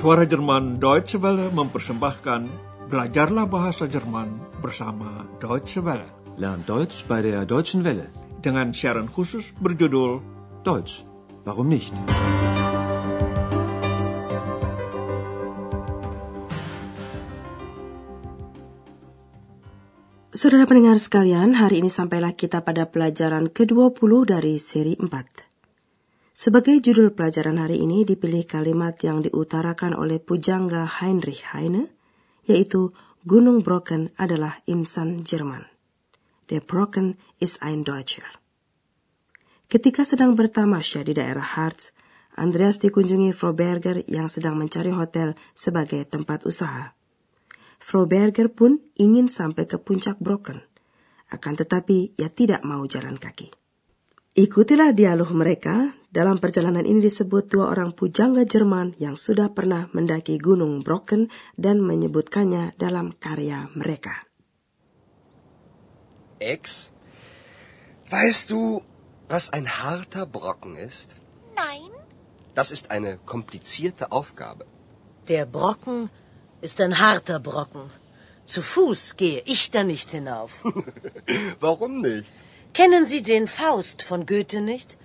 Suara Jerman Deutsche Welle mempersembahkan Belajarlah Bahasa Jerman bersama Deutsche Welle. Lern Deutsch bei der Deutschen Welle. Dengan siaran khusus berjudul Deutsch. Warum nicht? Saudara pendengar sekalian, hari ini sampailah kita pada pelajaran ke-20 dari seri 4. Sebagai judul pelajaran hari ini dipilih kalimat yang diutarakan oleh pujangga Heinrich Heine, yaitu Gunung Brocken adalah insan Jerman. Der Brocken ist ein Deutscher. Ketika sedang bertamasya di daerah Harz, Andreas dikunjungi Frau Berger yang sedang mencari hotel sebagai tempat usaha. Frau Berger pun ingin sampai ke puncak Brocken, akan tetapi ia tidak mau jalan kaki. Ikutilah dialog mereka. Dalam perjalanan ini disebut dua orang pujangga Jerman yang sudah pernah mendaki Gunung Brocken dan menyebutkannya dalam karya mereka. Ex, weißt du, was ein harter Brocken ist? Nein. Das ist eine komplizierte Aufgabe. Der Brocken ist ein harter Brocken. Zu Fuß gehe ich da nicht hinauf. Warum nicht? Kennen Sie den Faust von Goethe nicht?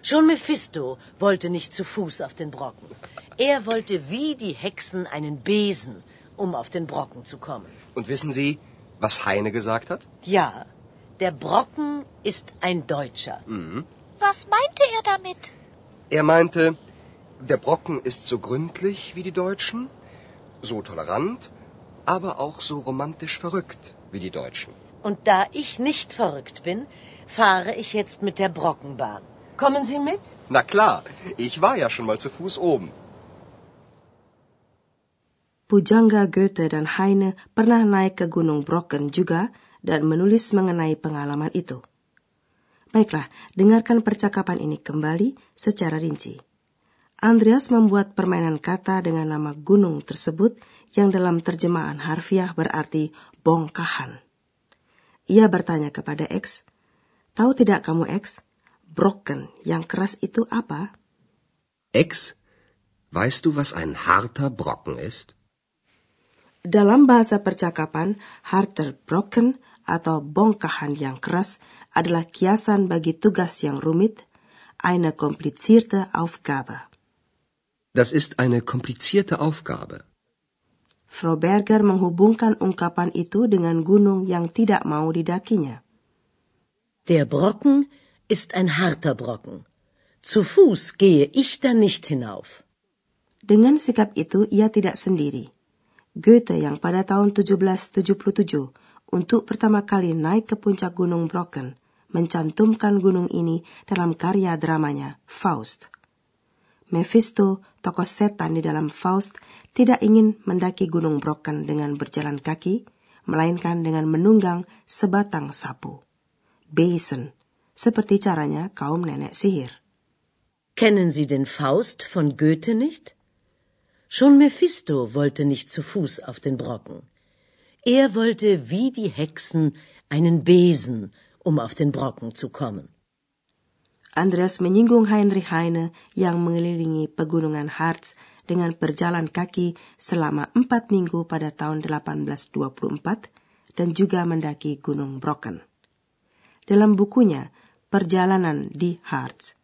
Schon Mephisto wollte nicht zu Fuß auf den Brocken. Er wollte wie die Hexen einen Besen, um auf den Brocken zu kommen. Und wissen Sie, was Heine gesagt hat? Ja, der Brocken ist ein Deutscher. Mhm. Was meinte er damit? Er meinte, der Brocken ist so gründlich wie die Deutschen, so tolerant, aber auch so romantisch verrückt wie die Deutschen. Und da ich nicht verrückt bin, fahre ich jetzt mit der Brockenbahn. Kommen Sie mit? Na klar, ich war ja schon mal zu Fuß oben. Pujangga Goethe dan Heine pernah naik ke Gunung Brocken juga dan menulis mengenai pengalaman itu. Baiklah, dengarkan percakapan ini kembali secara rinci. Andreas membuat permainan kata dengan nama gunung tersebut yang dalam terjemahan harfiah berarti bongkahan. Ia bertanya kepada X, "Tahu tidak kamu X? Brocken, yang keras itu apa?" Ex, weißt du was ein harter Brocken ist? Dalam bahasa percakapan, harter Brocken atau bongkahan yang keras adalah kiasan bagi tugas yang rumit, eine komplizierte Aufgabe. Das ist eine komplizierte Aufgabe. Frau Berger menghubungkan ungkapan itu dengan gunung yang tidak mau didakinya. Der Brocken ist ein harter Brocken. Zu Fuß gehe ich da nicht hinauf. Dengan sikap itu, ia tidak sendiri. Goethe yang pada tahun 1777 untuk pertama kali naik ke puncak Gunung Brocken, mencantumkan gunung ini dalam karya dramanya, Faust. Mephisto, tokoh setan di dalam Faust, tidak ingin mendaki Gunung Brocken dengan berjalan kaki, melainkan dengan menunggang sebatang sapu. Besen. Seperti caranya kaum nenek sihir. Kennen Sie den Faust von Goethe nicht? Schon Mephisto wollte nicht zu Fuß auf den Brocken. Er wollte wie die Hexen einen Besen, um auf den Brocken zu kommen. Andreas menyinggung Heinrich Heine yang mengelilingi pegunungan Harz dengan berjalan kaki selama 4 minggu pada tahun 1824 dan juga mendaki Gunung Brocken. Dalam bukunya, Perjalanan di Harz,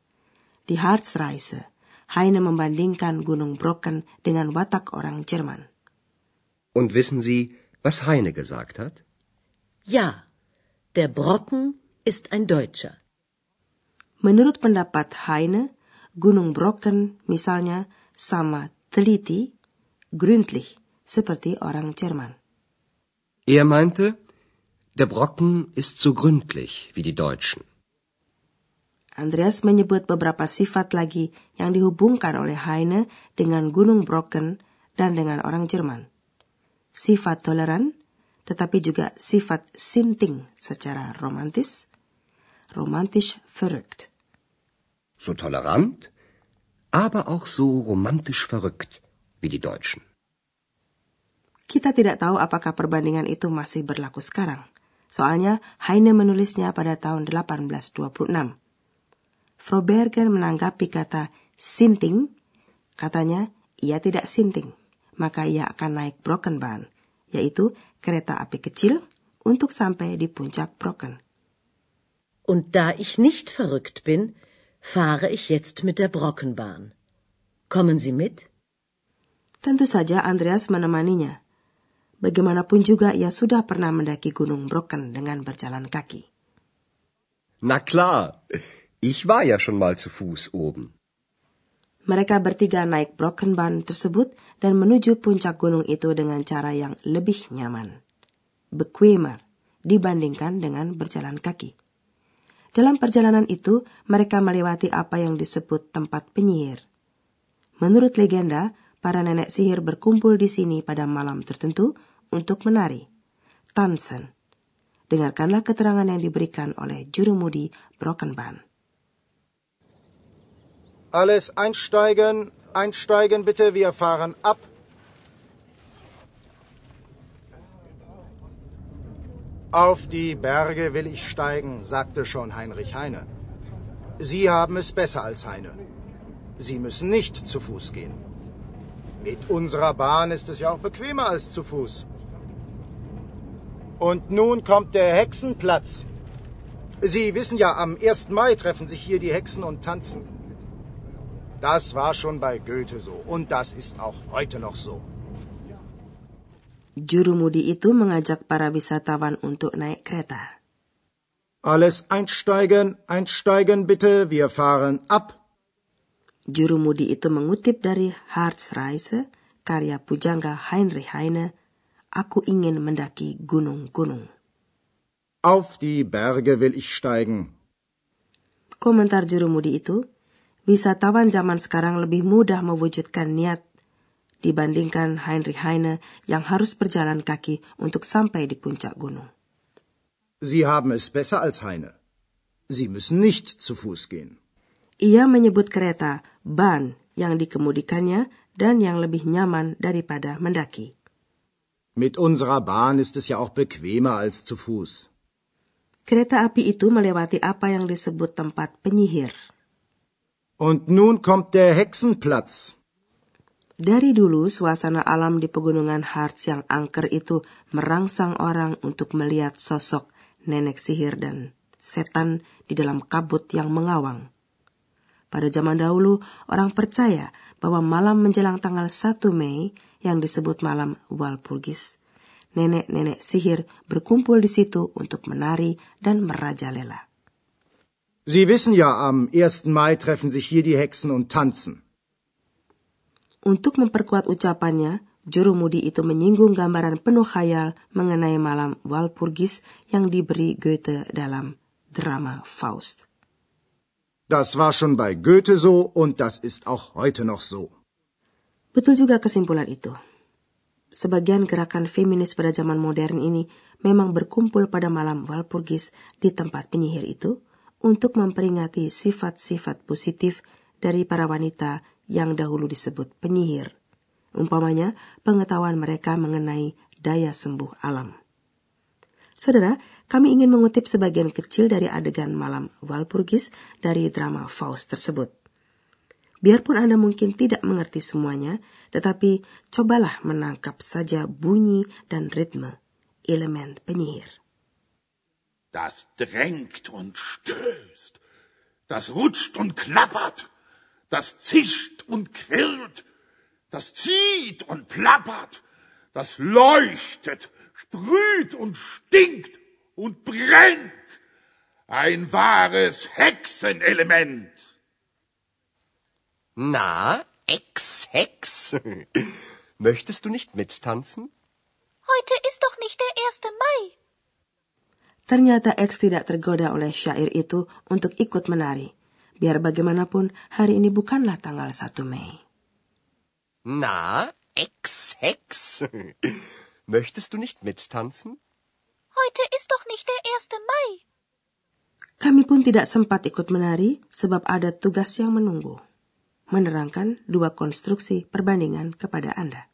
di Harzreise, Heine membandingkan Gunung Brocken dengan watak orang Jerman. Und wissen Sie, was Heine gesagt hat? Ja, der Brocken ist ein Deutscher. Menurut pendapat Heine, Gunung Brocken misalnya sama teliti, gründlich, seperti orang Jerman. Er meinte, der Brocken ist so gründlich wie die Deutschen. Andreas menyebut beberapa sifat lagi yang dihubungkan oleh Heine dengan Gunung Brocken dan dengan orang Jerman. Sifat toleran, tetapi juga sifat sinting secara romantis, romantisch verrückt. So tolerant, aber auch so romantisch verrückt wie die Deutschen. Kita tidak tahu apakah perbandingan itu masih berlaku sekarang. Soalnya Heine menulisnya pada tahun 1826. Frau Berger menanggapi kata sinting, katanya ia tidak sinting, maka ia akan naik Brockenbahn, yaitu kereta api kecil untuk sampai di puncak Brocken. Und da ich nicht verrückt bin, fahre ich jetzt mit der Brockenbahn. Kommen Sie mit? Tentu saja Andreas menemaninya. Bagaimanapun juga ia sudah pernah mendaki Gunung Brocken dengan berjalan kaki. Na klar, ich war ja schon mal zu Fuß oben. Mereka bertiga naik Brockenbahn tersebut dan menuju puncak gunung itu dengan cara yang lebih nyaman, bequemer, dibandingkan dengan berjalan kaki. Dalam perjalanan itu, mereka melewati apa yang disebut tempat penyihir. Menurut legenda, para nenek sihir berkumpul di sini pada malam tertentu untuk menari, tansen. Dengarkanlah keterangan yang diberikan oleh jurumudi Brockenbahn. Alles einsteigen, einsteigen bitte, wir fahren ab. Auf die Berge will ich steigen, sagte schon Heinrich Heine. Sie haben es besser als Heine. Sie müssen nicht zu Fuß gehen. Mit unserer Bahn ist es ja auch bequemer als zu Fuß. Und nun kommt der Hexenplatz. Sie wissen ja, am 1. Mai treffen sich hier die Hexen und tanzen. Das war schon bei Goethe so und das ist auch heute noch so. Jurumudi itu mengajak para wisatawan untuk naik kereta. Alles einsteigen, einsteigen bitte, wir fahren ab. Jurumudi itu mengutip dari Harzreise, karya pujangga Heinrich Heine, Aku ingin mendaki gunung-gunung. Auf die Berge will ich steigen. Komentar jurumudi itu, wisatawan zaman sekarang lebih mudah mewujudkan niat dibandingkan Heinrich Heine yang harus berjalan kaki untuk sampai di puncak gunung. Sie haben es besser als Heine. Sie müssen nicht zu Fuß gehen. Ia menyebut kereta, Bahn, yang dikemudikannya dan yang lebih nyaman daripada mendaki. Mit unserer Bahn ist es ja auch bequemer als zu Fuß. Kereta api itu melewati apa yang disebut tempat penyihir. Und nun kommt der Hexenplatz. Dari dulu suasana alam di pegunungan Harz yang angker itu merangsang orang untuk melihat sosok nenek sihir dan setan di dalam kabut yang mengawang. Pada zaman dahulu, orang percaya bahwa malam menjelang tanggal 1 Mei yang disebut malam Walpurgis, nenek-nenek sihir berkumpul di situ untuk menari dan merajalela. Sie wissen ja, am 1. Mai treffen sich hier die Hexen und tanzen. Untuk memperkuat ucapannya, jurumudi itu menyinggung gambaran penuh khayal mengenai malam Walpurgis yang diberi Goethe dalam drama Faust. Das war schon bei Goethe so und das ist auch heute noch so. Betul juga kesimpulan itu. Sebagian gerakan feminis pada zaman modern ini memang berkumpul pada malam Walpurgis di tempat penyihir itu untuk memperingati sifat-sifat positif dari para wanita yang dahulu disebut penyihir. Umpamanya, pengetahuan mereka mengenai daya sembuh alam. Saudara, kami ingin mengutip sebagian kecil dari adegan malam Walpurgis dari drama Faust tersebut. Biarpun Anda mungkin tidak mengerti semuanya, tetapi cobalah menangkap saja bunyi dan ritme, elemen penyihir. Das drängt und stößt, das rutscht und klappert, das zischt und quirlt, das zieht und plappert, das leuchtet, sprüht und stinkt und brennt. Ein wahres Hexenelement. Na, Hex, Hex, möchtest du nicht mittanzen? Heute ist doch nicht der 1. Mai. Ternyata X tidak tergoda oleh syair itu untuk ikut menari. Biar bagaimanapun, hari ini bukanlah tanggal 1 Mei. Na, Hex, Hex, möchtest du nicht mittanzen? Heute ist doch nicht der 1. Mai. Kami pun tidak sempat ikut menari sebab ada tugas yang menunggu. Menerangkan dua konstruksi perbandingan kepada Anda.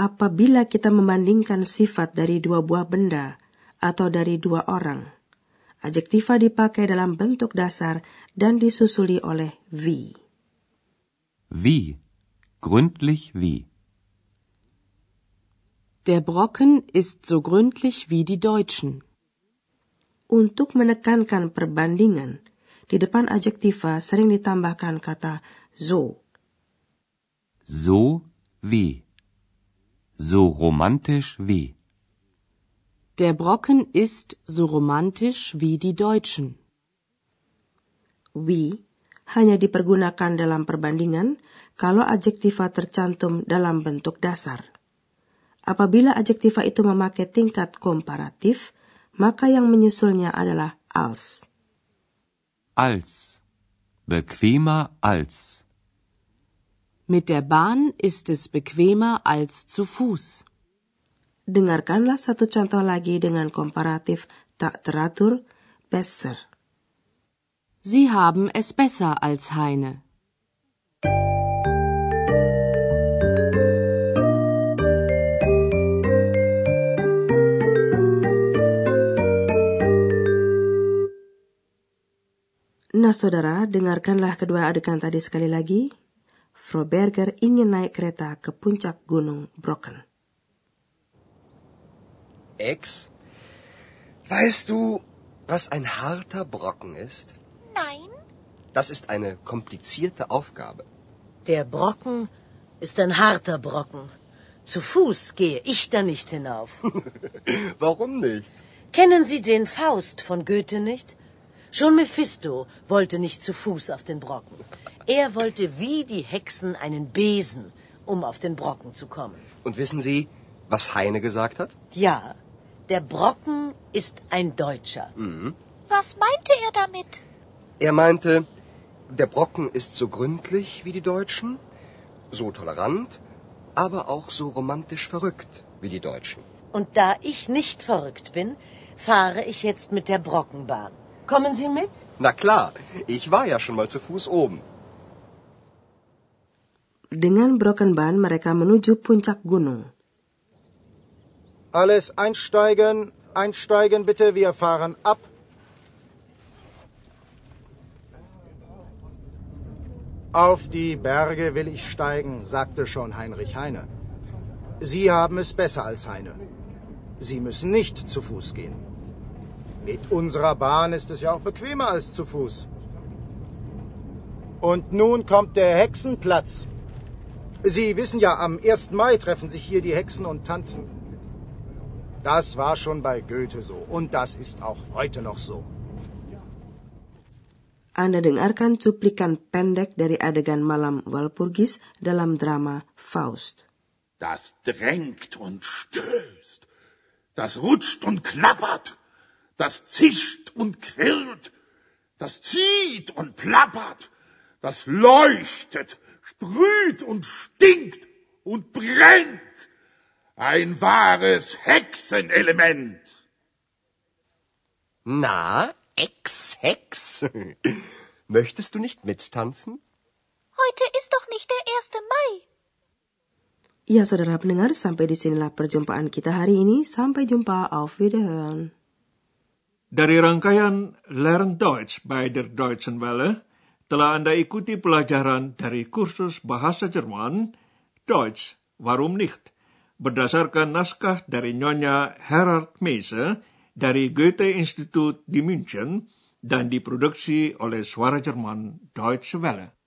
apabila kita membandingkan sifat dari dua buah benda atau dari dua orang. Adjektiva dipakai dalam bentuk dasar dan disusuli oleh wie. Wie. Gründlich wie. Der Brocken ist so gründlich wie die Deutschen. Untuk menekankan perbandingan, di depan adjektiva sering ditambahkan kata so. So wie. So romantisch wie. Der Brocken ist so romantisch wie die Deutschen. Wie hanya dipergunakan dalam perbandingan kalau adjektiva tercantum dalam bentuk dasar. Apabila adjektiva itu memakai tingkat komparatif, maka yang menyusulnya adalah als. Als. Bequemer als. Mit der Bahn ist es bequemer als zu Fuß. Dengarkanlah satu contoh lagi dengan komparatif tak teratur, besser. Sie haben es besser als Heine. Nah, saudara, dengarkanlah kedua adegan tadi sekali lagi. Frau Berger ingin naik kereta ke puncak gunung Brocken. Ex, weißt du, was ein harter Brocken ist? Nein. Das ist eine komplizierte Aufgabe. Der Brocken ist ein harter Brocken. Zu Fuß gehe ich da nicht hinauf. Warum nicht? Kennen Sie den Faust von Goethe nicht? Schon Mephisto wollte nicht zu Fuß auf den Brocken. Er wollte wie die Hexen einen Besen, auf den Brocken zu kommen. Und wissen Sie, was Heine gesagt hat? Ja, der Brocken ist ein Deutscher. Mhm. Was meinte er damit? Er meinte, der Brocken ist so gründlich wie die Deutschen, so tolerant, aber auch so romantisch verrückt wie die Deutschen. Und da ich nicht verrückt bin, fahre ich jetzt mit der Brockenbahn. Kommen Sie mit? Na klar, ich war ja schon mal zu Fuß oben. Dengan Brockenbahn mereka menuju puncak gunung. Alles einsteigen, einsteigen bitte, wir fahren ab. Auf die Berge will ich steigen, sagte schon Heinrich Heine. Sie haben es besser als Heine. Sie müssen nicht zu Fuß gehen. Mit unserer Bahn ist es ja auch bequemer als zu Fuß. Und nun kommt der Hexenplatz. Sie wissen ja, am 1. Mai treffen sich hier die Hexen und tanzen. Das war schon bei Goethe so und das ist auch heute noch so. Anda dengarkan cuplikan pendek dari adegan malam Walpurgis dalam drama Faust. Das drängt und stößt. Das rutscht und klappert. Das zischt und quirlt. Das zieht und plappert. Das leuchtet. Sprüht und stinkt und brennt. Ein wahres Hexenelement. Na, Ex-Hex, möchtest du nicht mittanzen? Heute ist doch nicht der 1. Mai. Ya, saudara pendengar, sampai disinilah perjumpaan kita hari ini. Sampai jumpa, auf Wiederhören. Dari rangkaian Learn Deutsch by der Deutschen Welle, telah Anda ikuti pelajaran dari kursus bahasa Jerman, Deutsch. Warum nicht? Berdasarkan naskah dari Nyonya Herhard Meiser dari Goethe Institut di München dan diproduksi oleh Suara Jerman Deutsche Welle.